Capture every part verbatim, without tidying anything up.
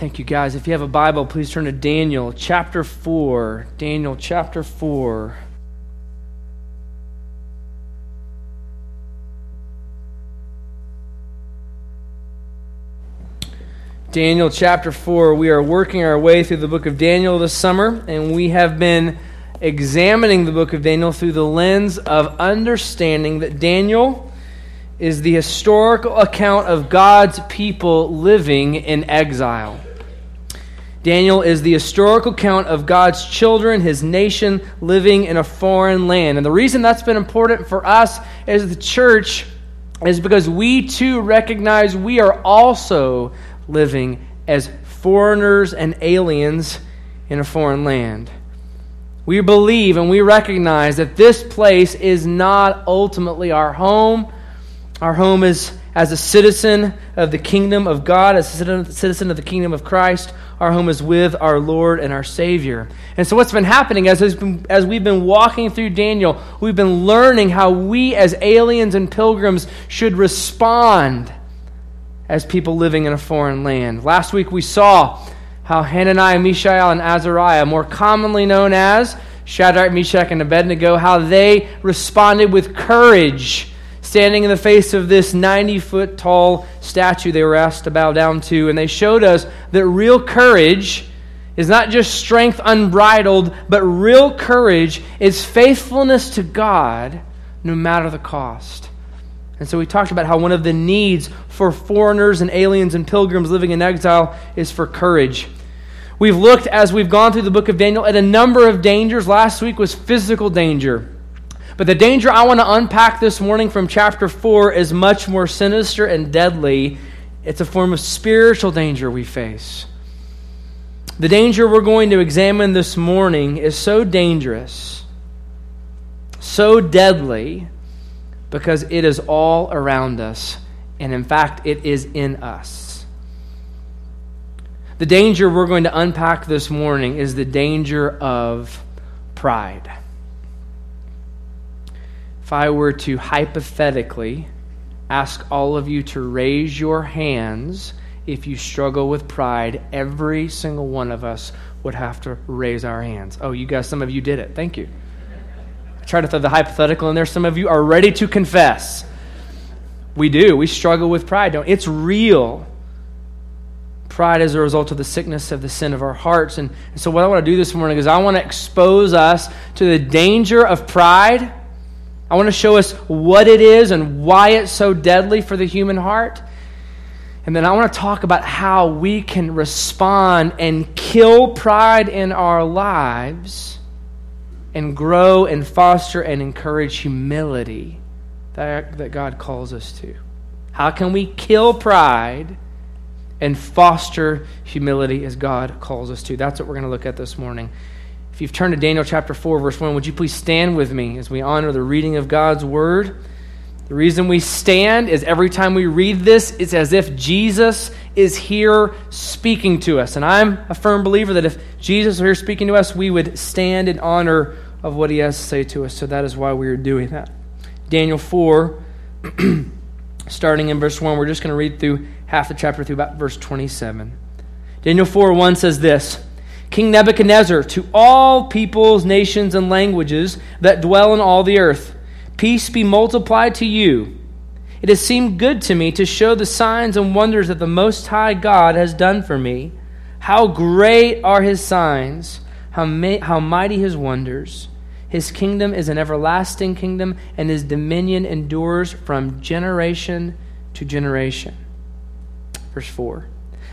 Thank you, guys. If you have a Bible, please turn to Daniel chapter four. Daniel chapter four. Daniel chapter four. We are working our way through the book of Daniel this summer, and we have been examining the book of Daniel through the lens of understanding that Daniel is the historical account of God's people living in exile. Daniel is the historical account of God's children, his nation, living in a foreign land. And the reason that's been important for us as the church is because we too recognize we are also living as foreigners and aliens in a foreign land. We believe and we recognize that this place is not ultimately our home. Our home is as a citizen of the kingdom of God, as a citizen of the kingdom of Christ. Our home is with our Lord and our Savior. And so what's been happening as as we've been walking through Daniel, we've been learning how we as aliens and pilgrims should respond as people living in a foreign land. Last week we saw how Hananiah, Mishael, and Azariah, more commonly known as Shadrach, Meshach, and Abednego, how they responded with courage, standing in the face of this ninety-foot-tall statue they were asked to bow down to. And they showed us that real courage is not just strength unbridled, but real courage is faithfulness to God no matter the cost. And so we talked about how one of the needs for foreigners and aliens and pilgrims living in exile is for courage. We've looked, as we've gone through the book of Daniel, at a number of dangers. Last week was physical danger. But the danger I want to unpack this morning from chapter four is much more sinister and deadly. It's a form of spiritual danger we face. The danger we're going to examine this morning is so dangerous, so deadly, because it is all around us, and in fact, it is in us. The danger we're going to unpack this morning is the danger of pride. If I were to hypothetically ask all of you to raise your hands if you struggle with pride, every single one of us would have to raise our hands. Oh, you guys, some of you did it. Thank you. Try to throw the hypothetical in there. Some of you are ready to confess. We do. We struggle with pride, don't we? It's real. Pride is a result of the sickness of the sin of our hearts. And so what I want to do this morning is I want to expose us to the danger of pride. I want to show us what it is and why it's so deadly for the human heart. And then I want to talk about how we can respond and kill pride in our lives and grow and foster and encourage humility that, that God calls us to. How can we kill pride and foster humility as God calls us to? That's what we're going to look at this morning. If you've turned to Daniel chapter four, verse one, would you please stand with me as we honor the reading of God's word? The reason we stand is every time we read this, it's as if Jesus is here speaking to us. And I'm a firm believer that if Jesus were here speaking to us, we would stand in honor of what he has to say to us. So that is why we are doing that. Daniel four, starting in verse one, we're just going to read through half the chapter through about verse twenty-seven. Daniel four one says this: King Nebuchadnezzar, to all peoples, nations, and languages that dwell in all the earth, peace be multiplied to you. It has seemed good to me to show the signs and wonders that the Most High God has done for me. How great are his signs, how, ma- how mighty his wonders. His kingdom is an everlasting kingdom, and his dominion endures from generation to generation. Verse four.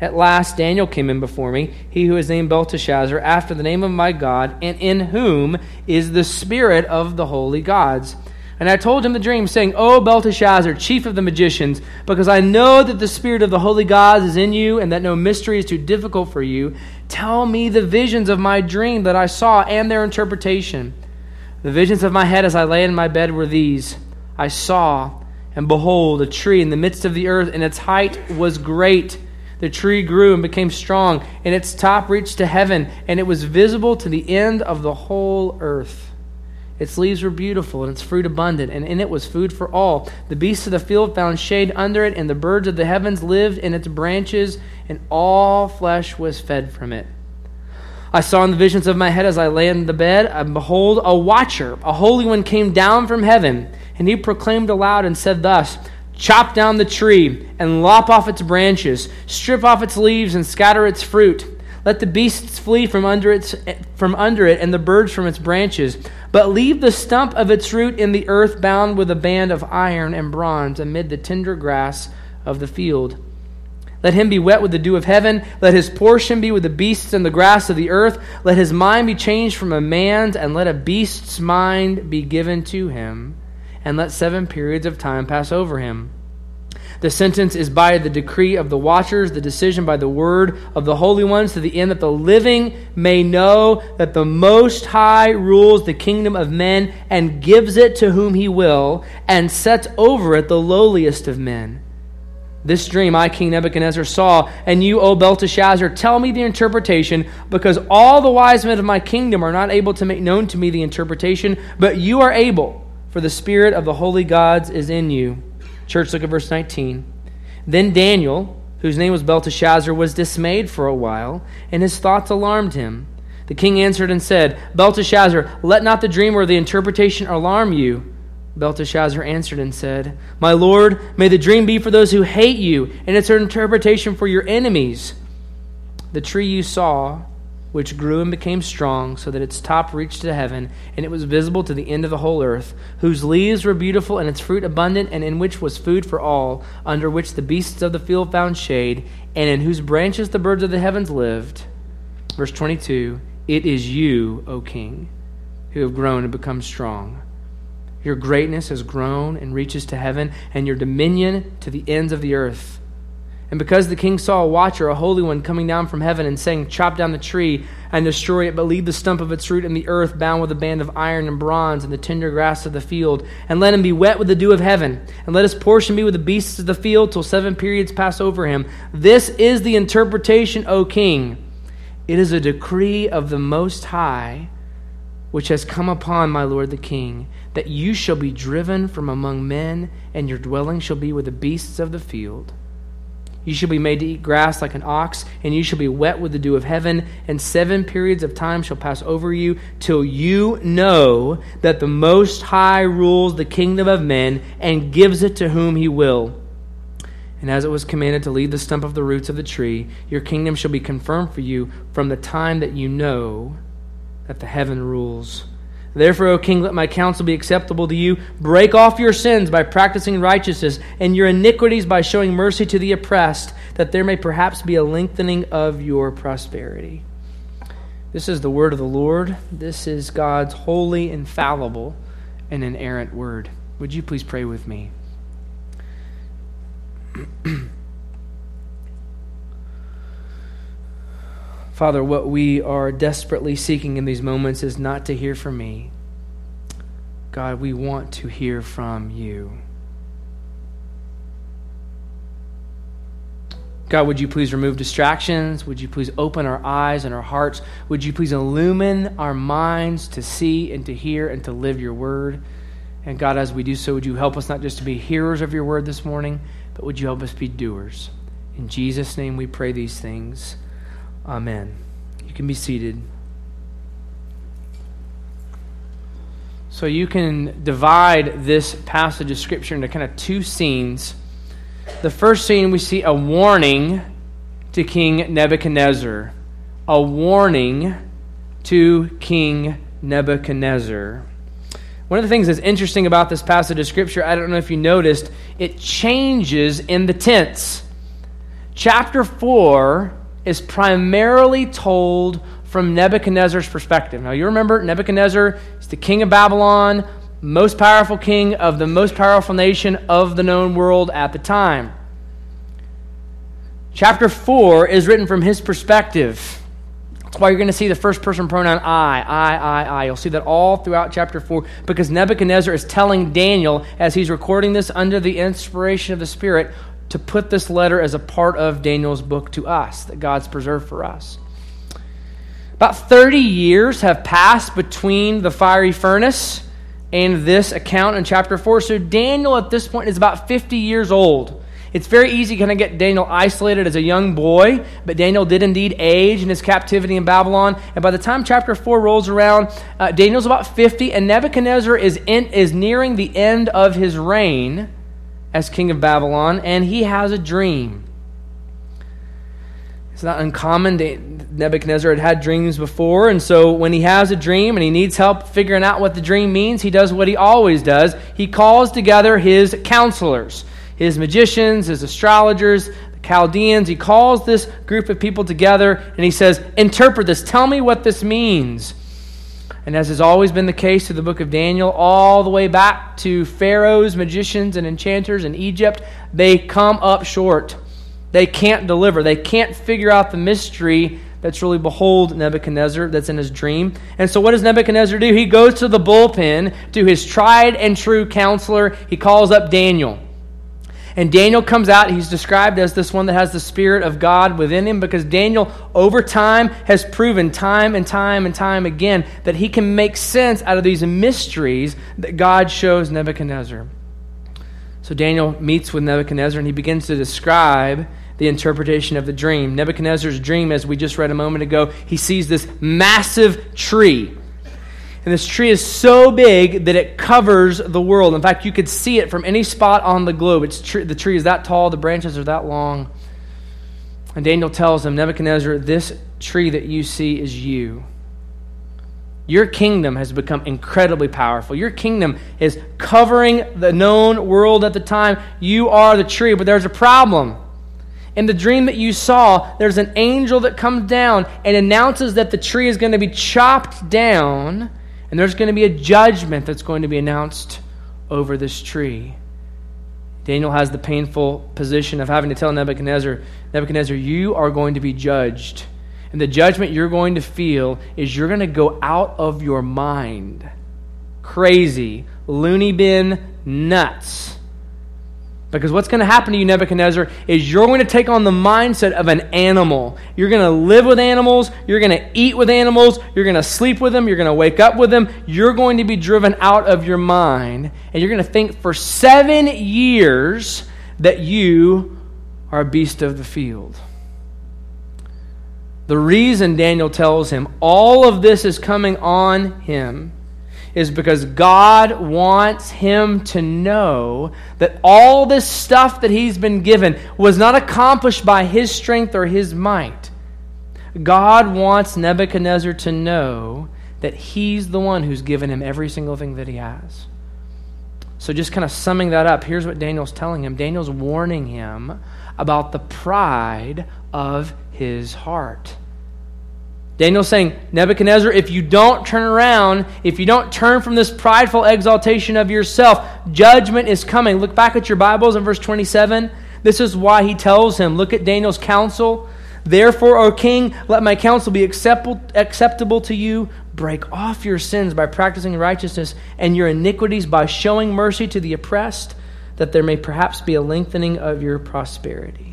At last Daniel came in before me, he who is named Belteshazzar, after the name of my God, and in whom is the spirit of the holy gods. And I told him the dream, saying, O Belteshazzar, chief of the magicians, because I know that the spirit of the holy gods is in you, and that no mystery is too difficult for you, tell me the visions of my dream that I saw and their interpretation. The visions of my head as I lay in my bed were these. I saw, and behold, a tree in the midst of the earth, and its height was great. The tree grew and became strong, and its top reached to heaven, and it was visible to the end of the whole earth. Its leaves were beautiful, and its fruit abundant, and in it was food for all. The beasts of the field found shade under it, and the birds of the heavens lived in its branches, and all flesh was fed from it. I saw in the visions of my head as I lay in the bed, and behold, a watcher, a holy one, came down from heaven, and he proclaimed aloud and said thus, Chop down the tree and lop off its branches, strip off its leaves and scatter its fruit. Let the beasts flee from under its from under it and the birds from its branches, but leave the stump of its root in the earth bound with a band of iron and bronze amid the tender grass of the field. Let him be wet with the dew of heaven. Let his portion be with the beasts and the grass of the earth. Let his mind be changed from a man's, and let a beast's mind be given to him. And let seven periods of time pass over him. The sentence is by the decree of the watchers, the decision by the word of the holy ones, to the end that the living may know that the Most High rules the kingdom of men and gives it to whom he will, and sets over it the lowliest of men. This dream I, King Nebuchadnezzar, saw, and you, O Belteshazzar, tell me the interpretation, because all the wise men of my kingdom are not able to make known to me the interpretation, but you are able. For the spirit of the holy gods is in you. Church, look at verse nineteen. Then Daniel, whose name was Belteshazzar, was dismayed for a while, and his thoughts alarmed him. The king answered and said, Belteshazzar, let not the dream or the interpretation alarm you. Belteshazzar answered and said, My lord, may the dream be for those who hate you, and its interpretation for your enemies. The tree you saw, which grew and became strong, so that its top reached to heaven, and it was visible to the end of the whole earth, whose leaves were beautiful and its fruit abundant, and in which was food for all, under which the beasts of the field found shade, and in whose branches the birds of the heavens lived. Verse twenty-two, It is you, O king, who have grown and become strong. Your greatness has grown and reaches to heaven, and your dominion to the ends of the earth. And because the king saw a watcher, a holy one, coming down from heaven and saying, Chop down the tree and destroy it, but leave the stump of its root in the earth bound with a band of iron and bronze and the tender grass of the field, and let him be wet with the dew of heaven, and let his portion be with the beasts of the field till seven periods pass over him. This is the interpretation, O king. It is a decree of the Most High, which has come upon my lord the king, that you shall be driven from among men, and your dwelling shall be with the beasts of the field. You shall be made to eat grass like an ox, and you shall be wet with the dew of heaven, and seven periods of time shall pass over you, till you know that the Most High rules the kingdom of men and gives it to whom he will. And as it was commanded to leave the stump of the roots of the tree, your kingdom shall be confirmed for you from the time that you know that the heaven rules. Therefore, O king, let my counsel be acceptable to you. Break off your sins by practicing righteousness, and your iniquities by showing mercy to the oppressed, that there may perhaps be a lengthening of your prosperity. This is the word of the Lord. This is God's holy, infallible, and inerrant word. Would you please pray with me? Father, what we are desperately seeking in these moments is not to hear from me. God, we want to hear from you. God, would you please remove distractions? Would you please open our eyes and our hearts? Would you please illumine our minds to see and to hear and to live your word? And God, as we do so, would you help us not just to be hearers of your word this morning, but would you help us be doers? In Jesus' name we pray these things. Amen. You can be seated. So you can divide this passage of Scripture into kind of two scenes. The first scene, we see a warning to King Nebuchadnezzar. A warning to King Nebuchadnezzar. One of the things that's interesting about this passage of Scripture, I don't know if you noticed, it changes in the tense. Chapter four is primarily told from Nebuchadnezzar's perspective. Now, you remember Nebuchadnezzar is the king of Babylon. most powerful king of the most powerful nation of the known world at the time. Chapter four is written from his perspective. That's why you're going to see the first person pronoun I, I, I, I. You'll see that all throughout chapter four, because Nebuchadnezzar is telling Daniel, as he's recording this under the inspiration of the Spirit, to put this letter as a part of Daniel's book to us, that God's preserved for us. About thirty years have passed between the fiery furnace and this account in chapter four. So Daniel at this point is about fifty years old. It's very easy to kind of get Daniel isolated as a young boy, but Daniel did indeed age in his captivity in Babylon. And by the time chapter four rolls around, uh, Daniel's about fifty, and Nebuchadnezzar is in, is nearing the end of his reign as king of Babylon, and he has a dream. It's not uncommon. Nebuchadnezzar had had dreams before, and so when he has a dream and he needs help figuring out what the dream means, he does what he always does. He calls together his counselors, his magicians, his astrologers, the Chaldeans. He calls this group of people together, and he says, "Interpret this. Tell me what this means." And as has always been the case through the book of Daniel, all the way back to pharaohs, magicians, and enchanters in Egypt, they come up short. They can't deliver. They can't figure out the mystery that's really behold Nebuchadnezzar, that's in his dream. And so what does Nebuchadnezzar do? He goes to the bullpen to his tried and true counselor. He calls up Daniel. And Daniel comes out. He's described as this one that has the Spirit of God within him, because Daniel, over time, has proven time and time and time again that he can make sense out of these mysteries that God shows Nebuchadnezzar. So Daniel meets with Nebuchadnezzar, and he begins to describe the interpretation of the dream. Nebuchadnezzar's dream, as we just read a moment ago, he sees this massive tree. And this tree is so big that it covers the world. In fact, you could see it from any spot on the globe. It's tr- the tree is that tall, the branches are that long. And Daniel tells him, Nebuchadnezzar, this tree that you see is you. Your kingdom has become incredibly powerful. Your kingdom is covering the known world at the time. You are the tree, but there's a problem. In the dream that you saw, there's an angel that comes down and announces that the tree is going to be chopped down, and there's going to be a judgment that's going to be announced over this tree. Daniel has the painful position of having to tell Nebuchadnezzar, Nebuchadnezzar, you are going to be judged. And the judgment you're going to feel is you're going to go out of your mind. Crazy, loony bin, nuts. Because what's going to happen to you, Nebuchadnezzar, is you're going to take on the mindset of an animal. You're going to live with animals. You're going to eat with animals. You're going to sleep with them. You're going to wake up with them. You're going to be driven out of your mind. And you're going to think for seven years that you are a beast of the field. The reason Daniel tells him all of this is coming on him is because God wants him to know that all this stuff that he's been given was not accomplished by his strength or his might. God wants Nebuchadnezzar to know that he's the one who's given him every single thing that he has. So just kind of summing that up, here's what Daniel's telling him. Daniel's warning him about the pride of his heart. Daniel's saying, Nebuchadnezzar, if you don't turn around, if you don't turn from this prideful exaltation of yourself, judgment is coming. Look back at your Bibles in verse twenty-seven. This is why he tells him, look at Daniel's counsel. Therefore, O king, let my counsel be acceptable to you. Break off your sins by practicing righteousness and your iniquities by showing mercy to the oppressed, that there may perhaps be a lengthening of your prosperity.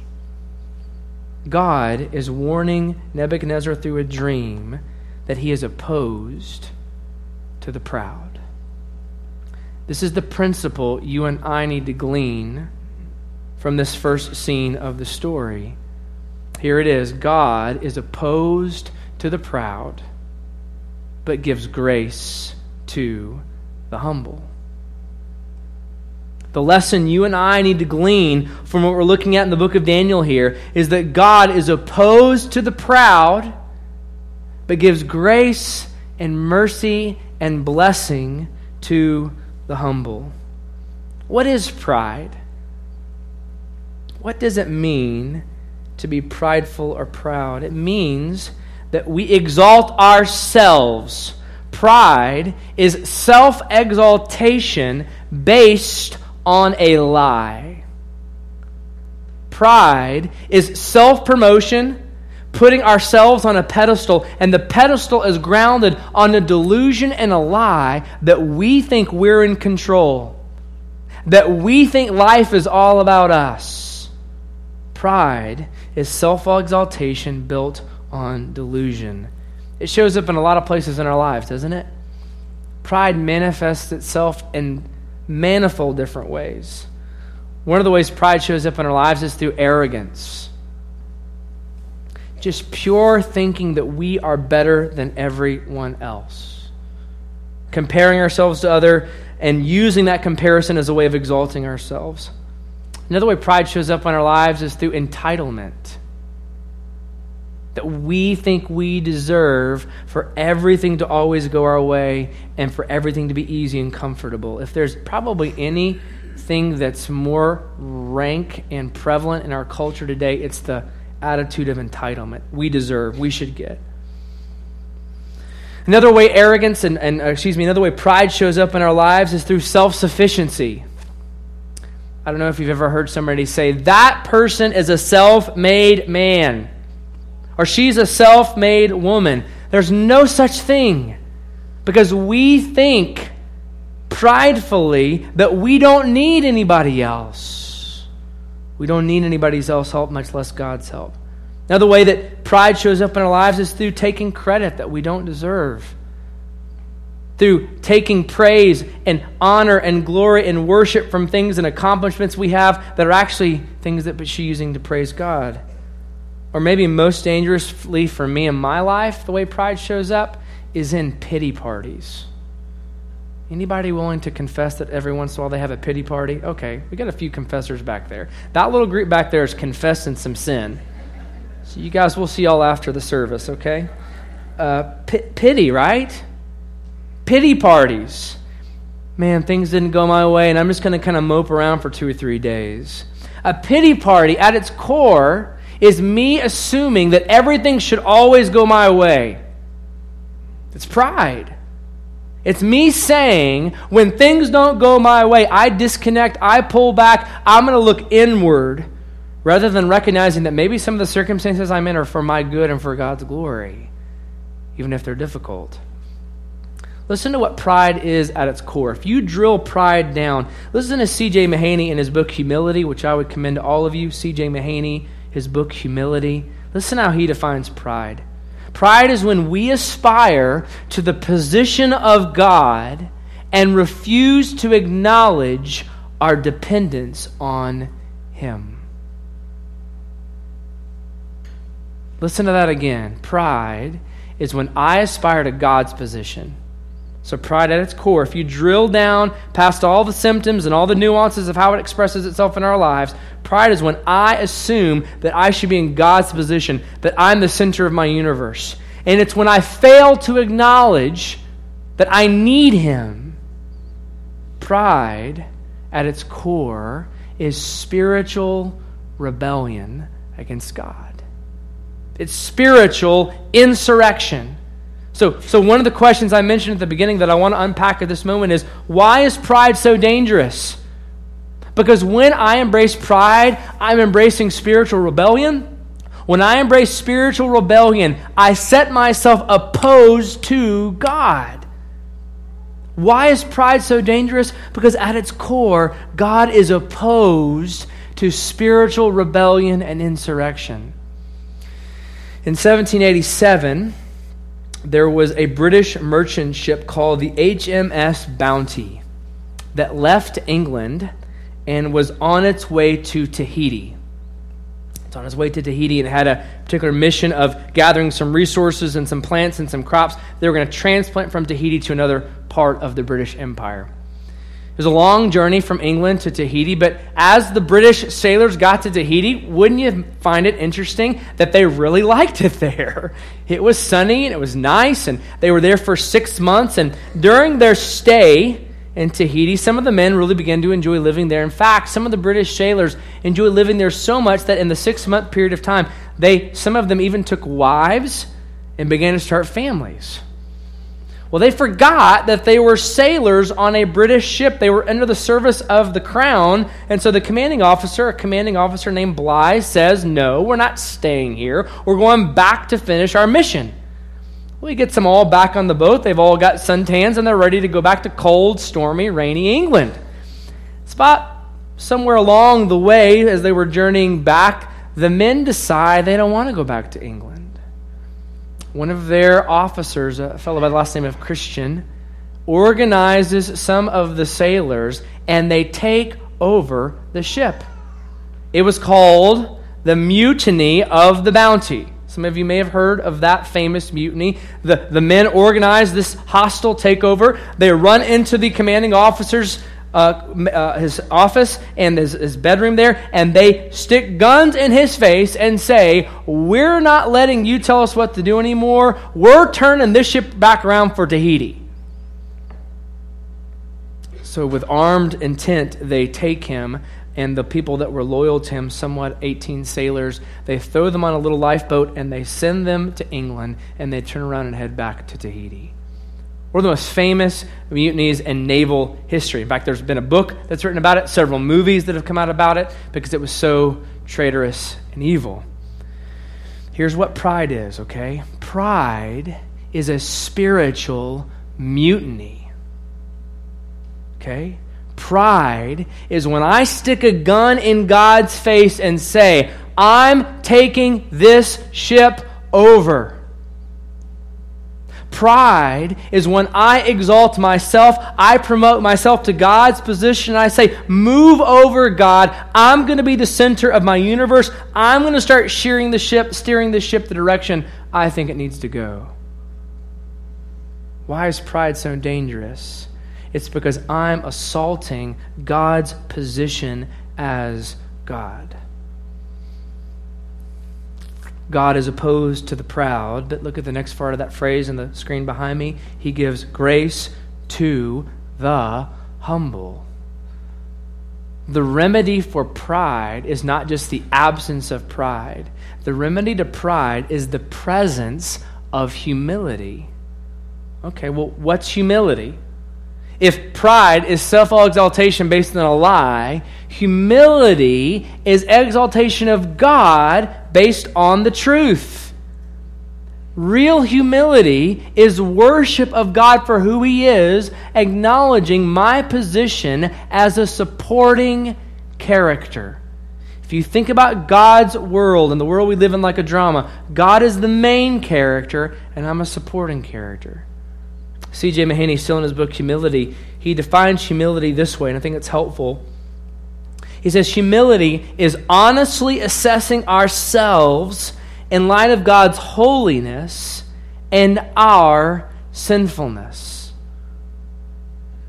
God is warning Nebuchadnezzar through a dream that he is opposed to the proud. This is the principle you and I need to glean from this first scene of the story. Here it is. God is opposed to the proud, but gives grace to the humble. The lesson you and I need to glean from what we're looking at in the book of Daniel here is that God is opposed to the proud, but gives grace and mercy and blessing to the humble. What is pride? What does it mean to be prideful or proud? It means that we exalt ourselves. Pride is self-exaltation based on a lie. Pride is self-promotion, putting ourselves on a pedestal, and the pedestal is grounded on a delusion and a lie that we think we're in control, that we think life is all about us. Pride is self-exaltation built on delusion. It shows up in a lot of places in our lives, doesn't it? Pride manifests itself in manifold different ways. One of the ways pride shows up in our lives is through arrogance. Just pure thinking that we are better than everyone else. Comparing ourselves to others and using that comparison as a way of exalting ourselves. Another way pride shows up in our lives is through entitlement. That we think we deserve for everything to always go our way and for everything to be easy and comfortable. If there's probably anything that's more rank and prevalent in our culture today, it's the attitude of entitlement. We deserve, we should get. Another way arrogance and, and excuse me, another way pride shows up in our lives is through self-sufficiency. I don't know if you've ever heard somebody say, that person is a self-made man. Or she's a self-made woman. There's no such thing, because we think pridefully that we don't need anybody else. We don't need anybody else's help, much less God's help. Another way that pride shows up in our lives is through taking credit that we don't deserve, through taking praise and honor and glory and worship from things and accomplishments we have that are actually things that she's using to praise God. Or maybe most dangerously for me in my life, the way pride shows up is in pity parties. Anybody willing to confess that every once in a while they have a pity party? Okay, we got a few confessors back there. That little group back there is confessing some sin. So you guys, we'll see y'all after the service, okay? Uh, p- pity, right? Pity parties. Man, things didn't go my way, and I'm just going to kind of mope around for two or three days. A pity party at its core is me assuming that everything should always go my way. It's pride. It's me saying, when things don't go my way, I disconnect, I pull back, I'm going to look inward, rather than recognizing that maybe some of the circumstances I'm in are for my good and for God's glory, even if they're difficult. Listen to what pride is at its core. If you drill pride down, listen to C J Mahaney in his book Humility, which I would commend to all of you. C J Mahaney, his book, Humility. Listen how he defines pride. Pride is when we aspire to the position of God and refuse to acknowledge our dependence on Him. Listen to that again. Pride is when I aspire to God's position. So pride at its core, if you drill down past all the symptoms and all the nuances of how it expresses itself in our lives, pride is when I assume that I should be in God's position, that I'm the center of my universe. And it's when I fail to acknowledge that I need Him. Pride, at its core, is spiritual rebellion against God. It's spiritual insurrection. So, so one of the questions I mentioned at the beginning that I want to unpack at this moment is, why is pride so dangerous? Because when I embrace pride, I'm embracing spiritual rebellion. When I embrace spiritual rebellion, I set myself opposed to God. Why is pride so dangerous? Because at its core, God is opposed to spiritual rebellion and insurrection. In seventeen eighty-seven, there was a British merchant ship called the H M S Bounty that left England and was on its way to Tahiti. It's on its way to Tahiti and had a particular mission of gathering some resources and some plants and some crops. They were going to transplant from Tahiti to another part of the British Empire. It was a long journey from England to Tahiti, but as the British sailors got to Tahiti, wouldn't you find it interesting that they really liked it there? It was sunny and it was nice, and they were there for six months, and during their stay in Tahiti, some of the men really began to enjoy living there. In fact, some of the British sailors enjoyed living there so much that in the six-month period of time, they some of them even took wives and began to start families. Well, they forgot that they were sailors on a British ship. They were under the service of the crown. And so the commanding officer, a commanding officer named Bligh, says, no, we're not staying here. We're going back to finish our mission. We get them all back on the boat. They've all got suntans, and they're ready to go back to cold, stormy, rainy England. It's about somewhere along the way, as they were journeying back, the men decide they don't want to go back to England. One of their officers, a fellow by the last name of Christian, organizes some of the sailors, and they take over the ship. It was called the Mutiny of the Bounty. Some of you may have heard of that famous mutiny. The, the men organize this hostile takeover. They run into the commanding officer's uh, uh, his office and his, his bedroom there, and they stick guns in his face and say, we're not letting you tell us what to do anymore. We're turning this ship back around for Tahiti. So with armed intent, they take him, and the people that were loyal to him, somewhat eighteen sailors, they throw them on a little lifeboat, and they send them to England, and they turn around and head back to Tahiti. One of the most famous mutinies in naval history. In fact, there's been a book that's written about it, several movies that have come out about it, because it was so traitorous and evil. Here's what pride is, okay? Pride is a spiritual mutiny, okay? Pride is when I stick a gun in God's face and say, I'm taking this ship over. Pride is when I exalt myself, I promote myself to God's position, and I say, move over, God. I'm going to be the center of my universe. I'm going to start steering the ship, steering the ship the direction I think it needs to go. Why is pride so dangerous? It's because I'm assaulting God's position as God. God is opposed to the proud, but look at the next part of that phrase in the screen behind me. He gives grace to the humble. The remedy for pride is not just the absence of pride. The remedy to pride is the presence of humility. Okay, well, what's humility? If pride is self-exaltation based on a lie, humility is exaltation of God based on the truth. Real humility is worship of God for who He is, acknowledging my position as a supporting character. If you think about God's world and the world we live in like a drama, God is the main character, and I'm a supporting character. C J Mahaney, still in his book Humility, he defines humility this way, and I think it's helpful. He says, humility is honestly assessing ourselves in light of God's holiness and our sinfulness.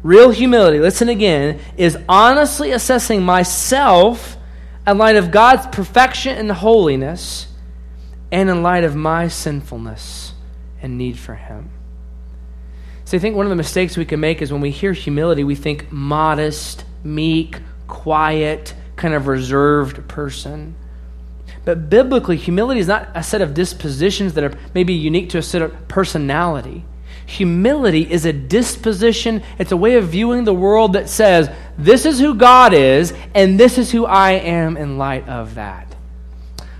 Real humility, listen again, is honestly assessing myself in light of God's perfection and holiness and in light of my sinfulness and need for Him. So I think one of the mistakes we can make is when we hear humility, we think modest, meek, quiet, kind of reserved person. But biblically, humility is not a set of dispositions that are maybe unique to a set of personality. Humility is a disposition. It's a way of viewing the world that says, this is who God is, and this is who I am in light of that.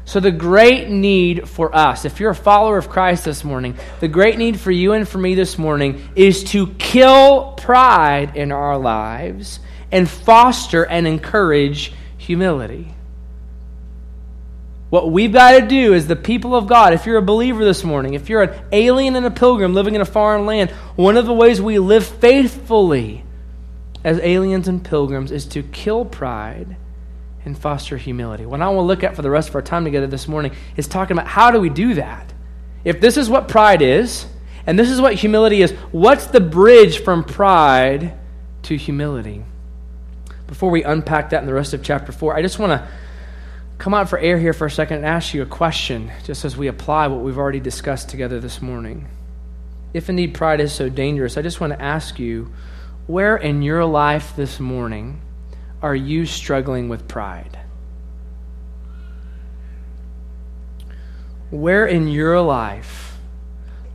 So the great need for us, if you're a follower of Christ this morning, the great need for you and for me this morning is to kill pride in our lives and foster and encourage humility. What we've got to do as the people of God, if you're a believer this morning, if you're an alien and a pilgrim living in a foreign land, one of the ways we live faithfully as aliens and pilgrims is to kill pride and foster humility. What I want to look at for the rest of our time together this morning is talking about how do we do that? If this is what pride is, and this is what humility is, what's the bridge from pride to humility? Before we unpack that in the rest of chapter four, I just want to come out for air here for a second and ask you a question, just as we apply what we've already discussed together this morning. If indeed pride is so dangerous, I just want to ask you, where in your life this morning are you struggling with pride? Where in your life,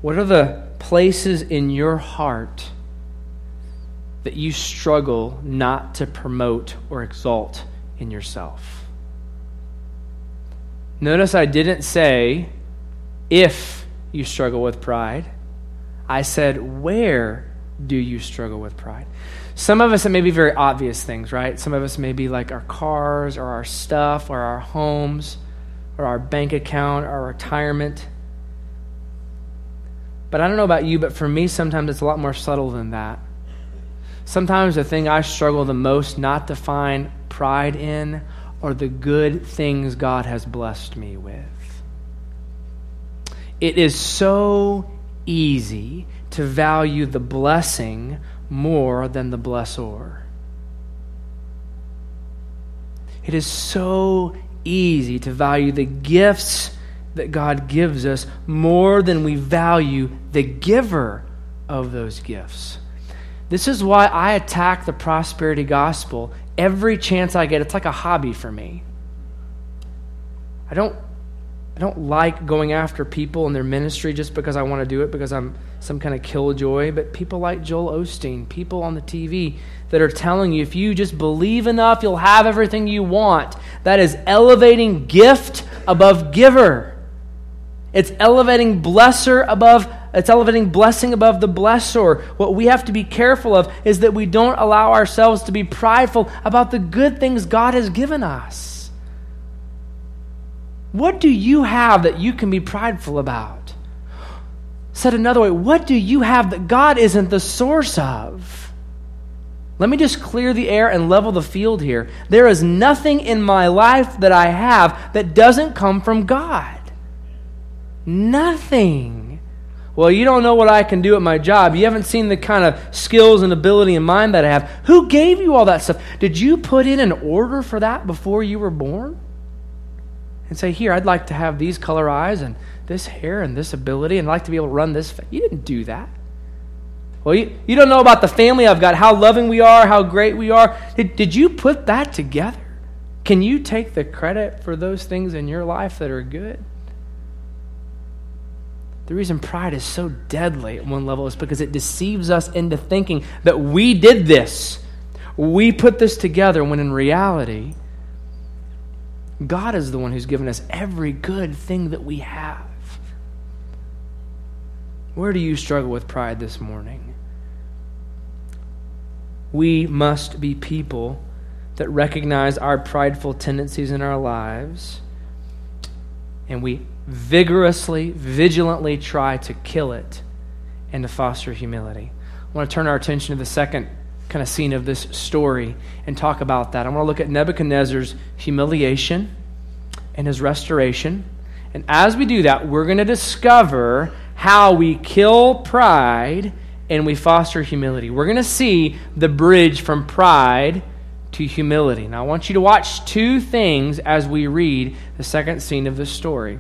what are the places in your heart that you struggle not to promote or exalt in yourself. Notice I didn't say, if you struggle with pride. I said, where do you struggle with pride? Some of us, it may be very obvious things, right? Some of us may be like our cars or our stuff or our homes or our bank account or our retirement. But I don't know about you, but for me, sometimes it's a lot more subtle than that. Sometimes the thing I struggle the most not to find pride in are the good things God has blessed me with. It is so easy to value the blessing more than the blessor. It is so easy to value the gifts that God gives us more than we value the giver of those gifts. This is why I attack the prosperity gospel every chance I get. It's like a hobby for me. I don't I don't like going after people and their ministry just because I want to do it because I'm some kind of killjoy, but people like Joel Osteen, people on the T V that are telling you if you just believe enough, you'll have everything you want. That is elevating gift above giver. It's elevating blesser above, it's elevating blessing above the blessor. What we have to be careful of is that we don't allow ourselves to be prideful about the good things God has given us. What do you have that you can be prideful about? Said another way, what do you have that God isn't the source of? Let me just clear the air and level the field here. There is nothing in my life that I have that doesn't come from God. Nothing. Well, you don't know what I can do at my job. You haven't seen the kind of skills and ability in mind that I have. Who gave you all that stuff? Did you put in an order for that before you were born? And say, here, I'd like to have these color eyes and this hair and this ability and I'd like to be able to run this. Fa-. You didn't do that. Well, you, you don't know about the family I've got, how loving we are, how great we are. Did, did you put that together? Can you take the credit for those things in your life that are good? The reason pride is so deadly at one level is because it deceives us into thinking that we did this. We put this together when in reality, God is the one who's given us every good thing that we have. Where do you struggle with pride this morning? We must be people that recognize our prideful tendencies in our lives, and we vigorously, vigilantly try to kill it and to foster humility. I want to turn our attention to the second kind of scene of this story and talk about that. I want to look at Nebuchadnezzar's humiliation and his restoration. And as we do that, we're going to discover how we kill pride and we foster humility. We're going to see the bridge from pride to humility. Now, I want you to watch two things as we read the second scene of this story.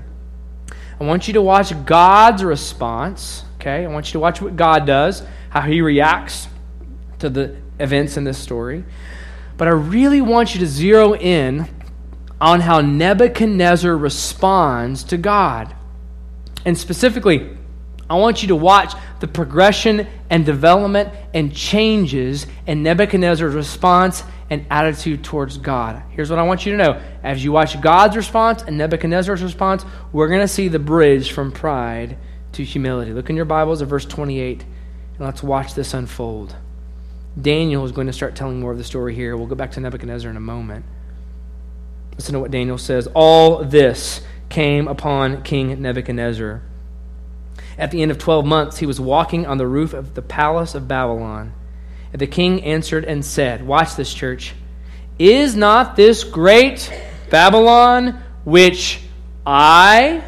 I want you to watch God's response, okay? I want you to watch what God does, how he reacts to the events in this story. But I really want you to zero in on how Nebuchadnezzar responds to God. And specifically, I want you to watch the progression and development and changes in Nebuchadnezzar's response and attitude towards God. Here's what I want you to know. As you watch God's response and Nebuchadnezzar's response, we're going to see the bridge from pride to humility. Look in your Bibles at verse twenty-eight, and let's watch this unfold. Daniel is going to start telling more of the story here. We'll go back to Nebuchadnezzar in a moment. Listen to what Daniel says. All this came upon King Nebuchadnezzar. At the end of twelve months, he was walking on the roof of the palace of Babylon. And the king answered and said, watch this, church. Is not this great Babylon, which I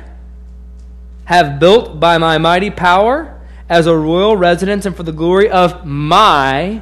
have built by my mighty power as a royal residence and for the glory of my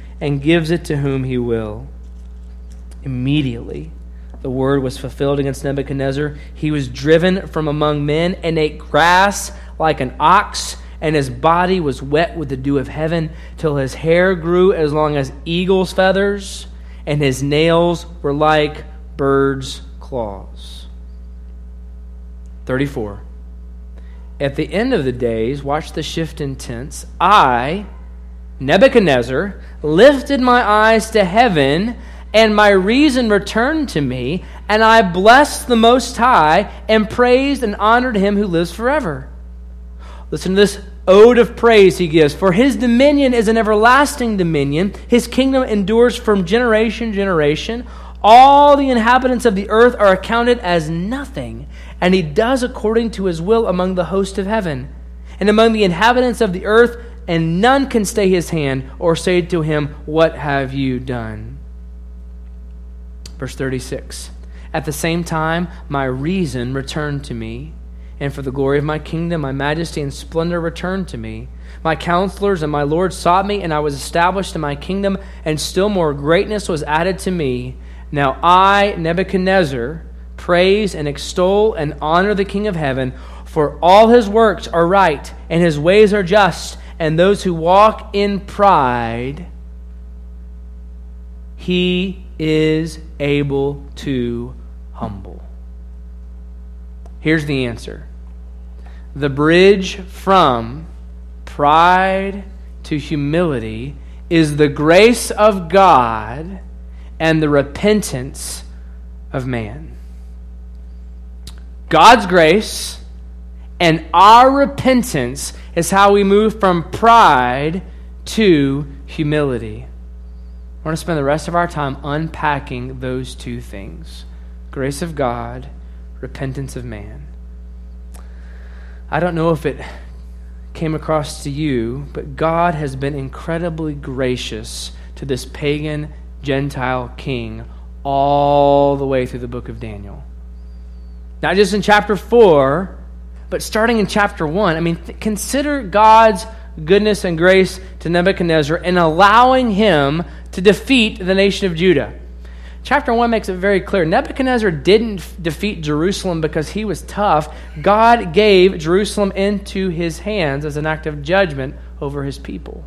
and gives it to whom he will. Immediately, the word was fulfilled against Nebuchadnezzar. He was driven from among men and ate grass like an ox, and his body was wet with the dew of heaven, till his hair grew as long as eagle's feathers, and his nails were like birds' claws. thirty-four. At the end of the days, watch the shift in tense. I, Nebuchadnezzar, lifted my eyes to heaven, and my reason returned to me, and I blessed the Most High and praised and honored him who lives forever. Listen to this ode of praise he gives. For his dominion is an everlasting dominion. His kingdom endures from generation to generation. All the inhabitants of the earth are accounted as nothing, and he does according to his will among the host of heaven and among the inhabitants of the earth, and none can stay his hand or say to him, "What have you done?" Verse thirty-six, at the same time, my reason returned to me, and for the glory of my kingdom, my majesty and splendor returned to me. My counselors and my lord sought me, and I was established in my kingdom, and still more greatness was added to me. Now I, Nebuchadnezzar, praise and extol and honor the King of heaven, for all his works are right, and his ways are just, and those who walk in pride, he is able to humble. Here's the answer. The bridge from pride to humility is the grace of God and the repentance of man. God's grace and our repentance is how we move from pride to humility. We're going to spend the rest of our time unpacking those two things. Grace of God, repentance of man. I don't know if it came across to you, but God has been incredibly gracious to this pagan Gentile king all the way through the book of Daniel. Not just in chapter four, but starting in chapter one. I mean, th- consider God's goodness and grace to Nebuchadnezzar in allowing him to defeat the nation of Judah. Chapter one makes it very clear. Nebuchadnezzar didn't f- defeat Jerusalem because he was tough. God gave Jerusalem into his hands as an act of judgment over his people.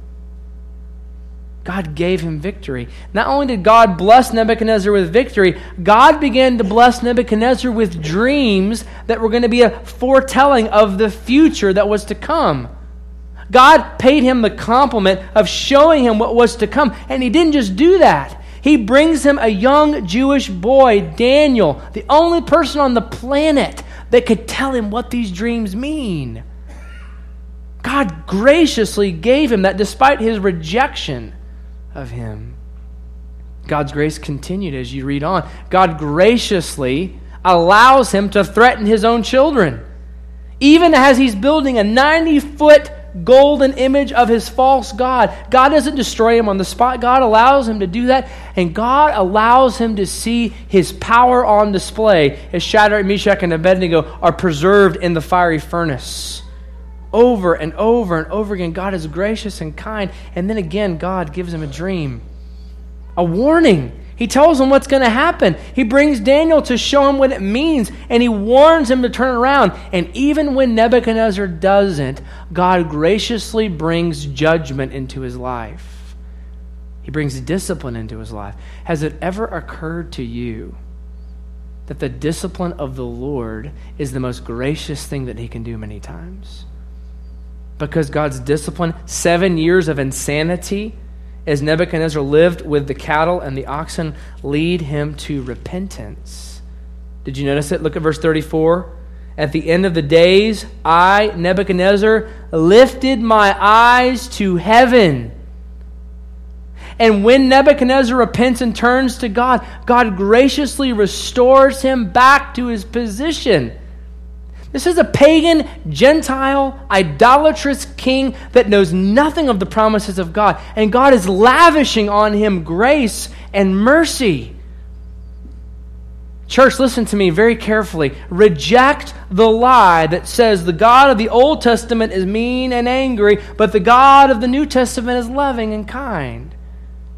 God gave him victory. Not only did God bless Nebuchadnezzar with victory, God began to bless Nebuchadnezzar with dreams that were going to be a foretelling of the future that was to come. God paid him the compliment of showing him what was to come, and he didn't just do that. He brings him a young Jewish boy, Daniel, the only person on the planet that could tell him what these dreams mean. God graciously gave him that despite his rejection of him. God's grace continued as you read on. God graciously allows him to threaten his own children, even as he's building a ninety-foot golden image of his false god. God doesn't destroy him on the spot. God allows him to do that, and God allows him to see his power on display as Shadrach, Meshach, and Abednego are preserved in the fiery furnace. Over and over and over again, God is gracious and kind, and then again, God gives him a dream, a warning. He tells him what's going to happen. He brings Daniel to show him what it means, and he warns him to turn around. And even when Nebuchadnezzar doesn't, God graciously brings judgment into his life. He brings discipline into his life. Has it ever occurred to you that the discipline of the Lord is the most gracious thing that he can do many times? Because God's discipline, seven years of insanity, as Nebuchadnezzar lived with the cattle and the oxen, lead him to repentance. Did you notice it? Look at verse thirty-four. At the end of the days, I, Nebuchadnezzar, lifted my eyes to heaven. And when Nebuchadnezzar repents and turns to God, God graciously restores him back to his position. This is a pagan, Gentile, idolatrous king that knows nothing of the promises of God. And God is lavishing on him grace and mercy. Church, listen to me very carefully. Reject the lie that says the God of the Old Testament is mean and angry, but the God of the New Testament is loving and kind.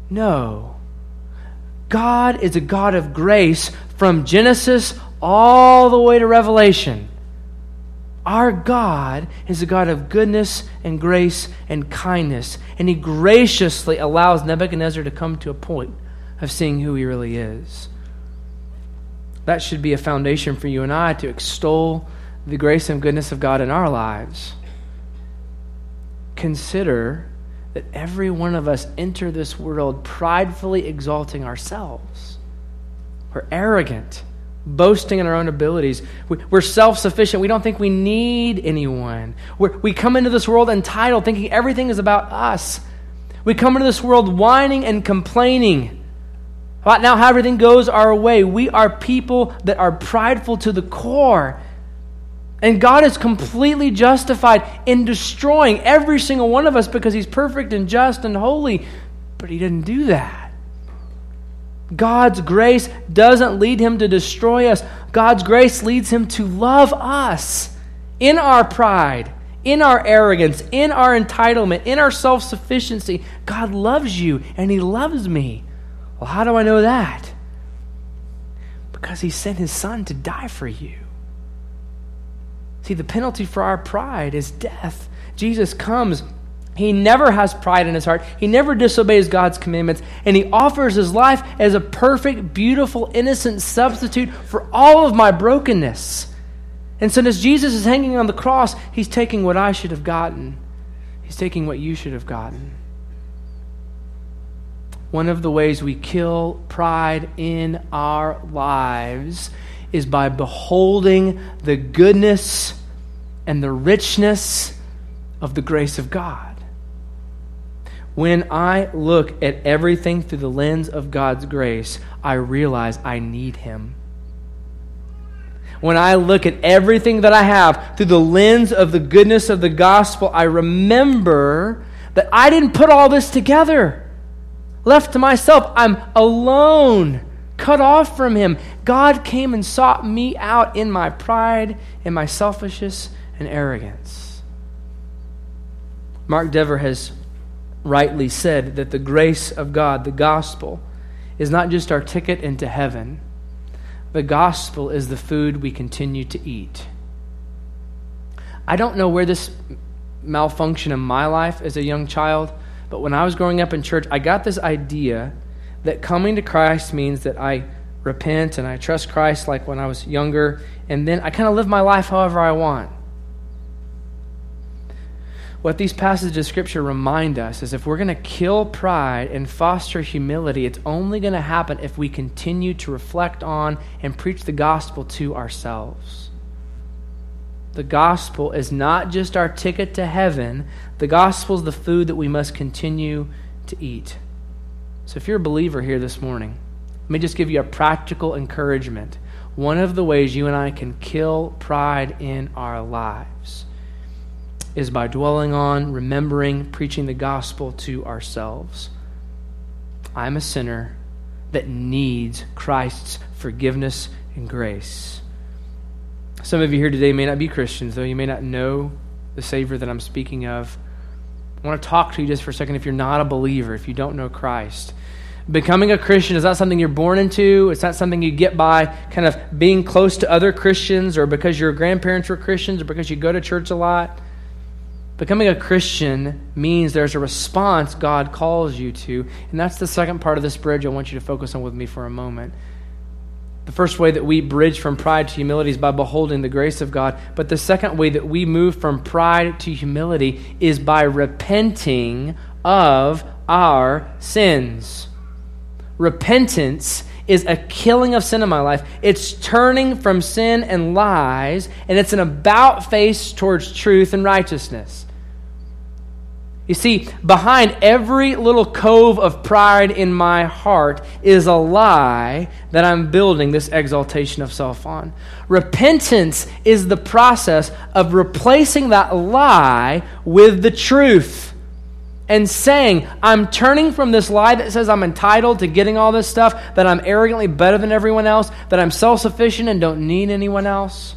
No. God is a God of grace from Genesis all the way to Revelation. Our God is a God of goodness and grace and kindness, and He graciously allows Nebuchadnezzar to come to a point of seeing who He really is. That should be a foundation for you and I to extol the grace and goodness of God in our lives. Consider that every one of us enter this world pridefully exalting ourselves. We're arrogant, boasting in our own abilities. We're self-sufficient. We don't think we need anyone. We're, we come into this world entitled, thinking everything is about us. We come into this world whining and complaining about now how everything goes our way. We are people that are prideful to the core. And God is completely justified in destroying every single one of us because He's perfect and just and holy. But He didn't do that. God's grace doesn't lead Him to destroy us. God's grace leads Him to love us in our pride, in our arrogance, in our entitlement, in our self-sufficiency. God loves you and He loves me. Well, how do I know that? Because He sent His Son to die for you. See, the penalty for our pride is death. Jesus comes. He never has pride in His heart. He never disobeys God's commandments. And He offers His life as a perfect, beautiful, innocent substitute for all of my brokenness. And so as Jesus is hanging on the cross, He's taking what I should have gotten. He's taking what you should have gotten. One of the ways we kill pride in our lives is by beholding the goodness and the richness of the grace of God. When I look at everything through the lens of God's grace, I realize I need Him. When I look at everything that I have through the lens of the goodness of the gospel, I remember that I didn't put all this together. Left to myself, I'm alone, cut off from Him. God came and sought me out in my pride, in my selfishness and arrogance. Mark Dever has rightly said that the grace of God, the gospel, is not just our ticket into heaven. The gospel is the food we continue to eat. I don't know where this malfunction in my life as a young child, but when I was growing up in church, I got this idea that coming to Christ means that I repent and I trust Christ like when I was younger, and then I kind of live my life however I want. What these passages of Scripture remind us is if we're going to kill pride and foster humility, it's only going to happen if we continue to reflect on and preach the gospel to ourselves. The gospel is not just our ticket to heaven. The gospel is the food that we must continue to eat. So if you're a believer here this morning, let me just give you a practical encouragement. One of the ways you and I can kill pride in our lives is by dwelling on, remembering, preaching the gospel to ourselves. I'm a sinner that needs Christ's forgiveness and grace. Some of you here today may not be Christians, though you may not know the Savior that I'm speaking of. I want to talk to you just for a second if you're not a believer, if you don't know Christ. Becoming a Christian is not something you're born into. It's not something you get by kind of being close to other Christians or because your grandparents were Christians or because you go to church a lot. Becoming a Christian means there's a response God calls you to, and that's the second part of this bridge I want you to focus on with me for a moment. The first way that we bridge from pride to humility is by beholding the grace of God. But the second way that we move from pride to humility is by repenting of our sins. Repentance is a killing of sin in my life. It's turning from sin and lies, and it's an about face towards truth and righteousness. You see, behind every little cove of pride in my heart is a lie that I'm building this exaltation of self on. Repentance is the process of replacing that lie with the truth. and saying, I'm turning from this lie that says I'm entitled to getting all this stuff, that I'm arrogantly better than everyone else, that I'm self-sufficient and don't need anyone else.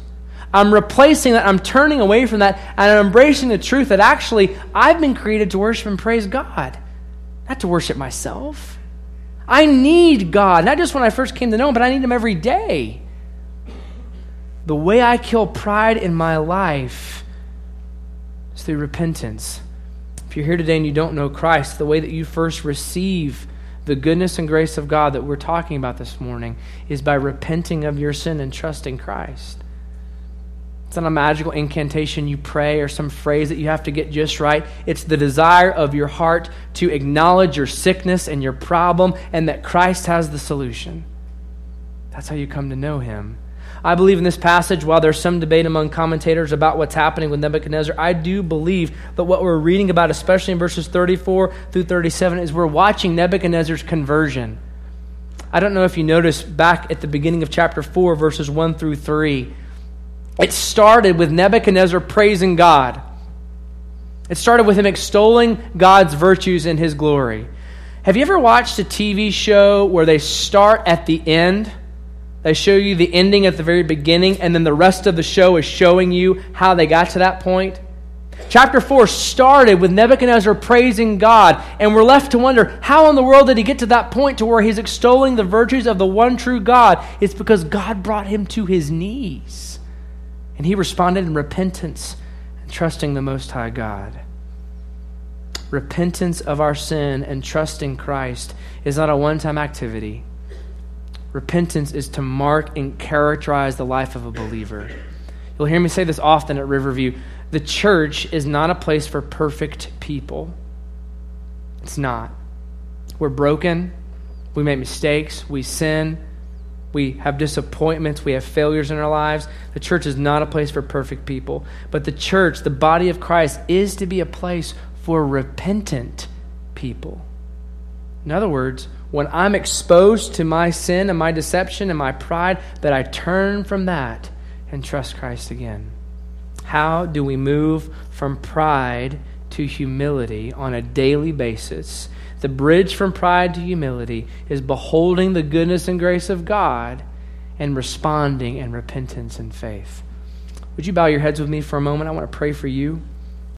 I'm replacing that, I'm turning away from that, and I'm embracing the truth that actually I've been created to worship and praise God, not to worship myself. I need God, not just when I first came to know Him, but I need Him every day. The way I kill pride in my life is through repentance. If you're here today and you don't know Christ, the way that you first receive the goodness and grace of God that we're talking about this morning is by repenting of your sin and trusting Christ. It's not a magical incantation you pray or some phrase that you have to get just right. It's the desire of your heart to acknowledge your sickness and your problem and that Christ has the solution. That's how you come to know Him. I believe in this passage, while there's some debate among commentators about what's happening with Nebuchadnezzar, I do believe that what we're reading about, especially in verses thirty-four through thirty-seven, is we're watching Nebuchadnezzar's conversion. I don't know if you noticed back at the beginning of chapter four, verses one through three, it started with Nebuchadnezzar praising God. It started with him extolling God's virtues and His glory. Have you ever watched a T V show where they start at the end? They show you the ending at the very beginning, and then the rest of the show is showing you how they got to that point? Chapter four started with Nebuchadnezzar praising God, and we're left to wonder, how in the world did he get to that point to where he's extolling the virtues of the one true God? It's because God brought him to his knees. And he responded in repentance and trusting the Most High God. Repentance of our sin and trusting Christ is not a one-time activity. Repentance is to mark and characterize the life of a believer. You'll hear me say this often at Riverview. The church is not a place for perfect people. It's not. We're broken. We make mistakes. We sin. We have disappointments. We have failures in our lives. The church is not a place for perfect people. But the church, the body of Christ, is to be a place for repentant people. In other words, when I'm exposed to my sin and my deception and my pride, that I turn from that and trust Christ again. How do we move from pride to humility on a daily basis? The bridge from pride to humility is beholding the goodness and grace of God and responding in repentance and faith. Would you bow your heads with me for a moment? I want to pray for you.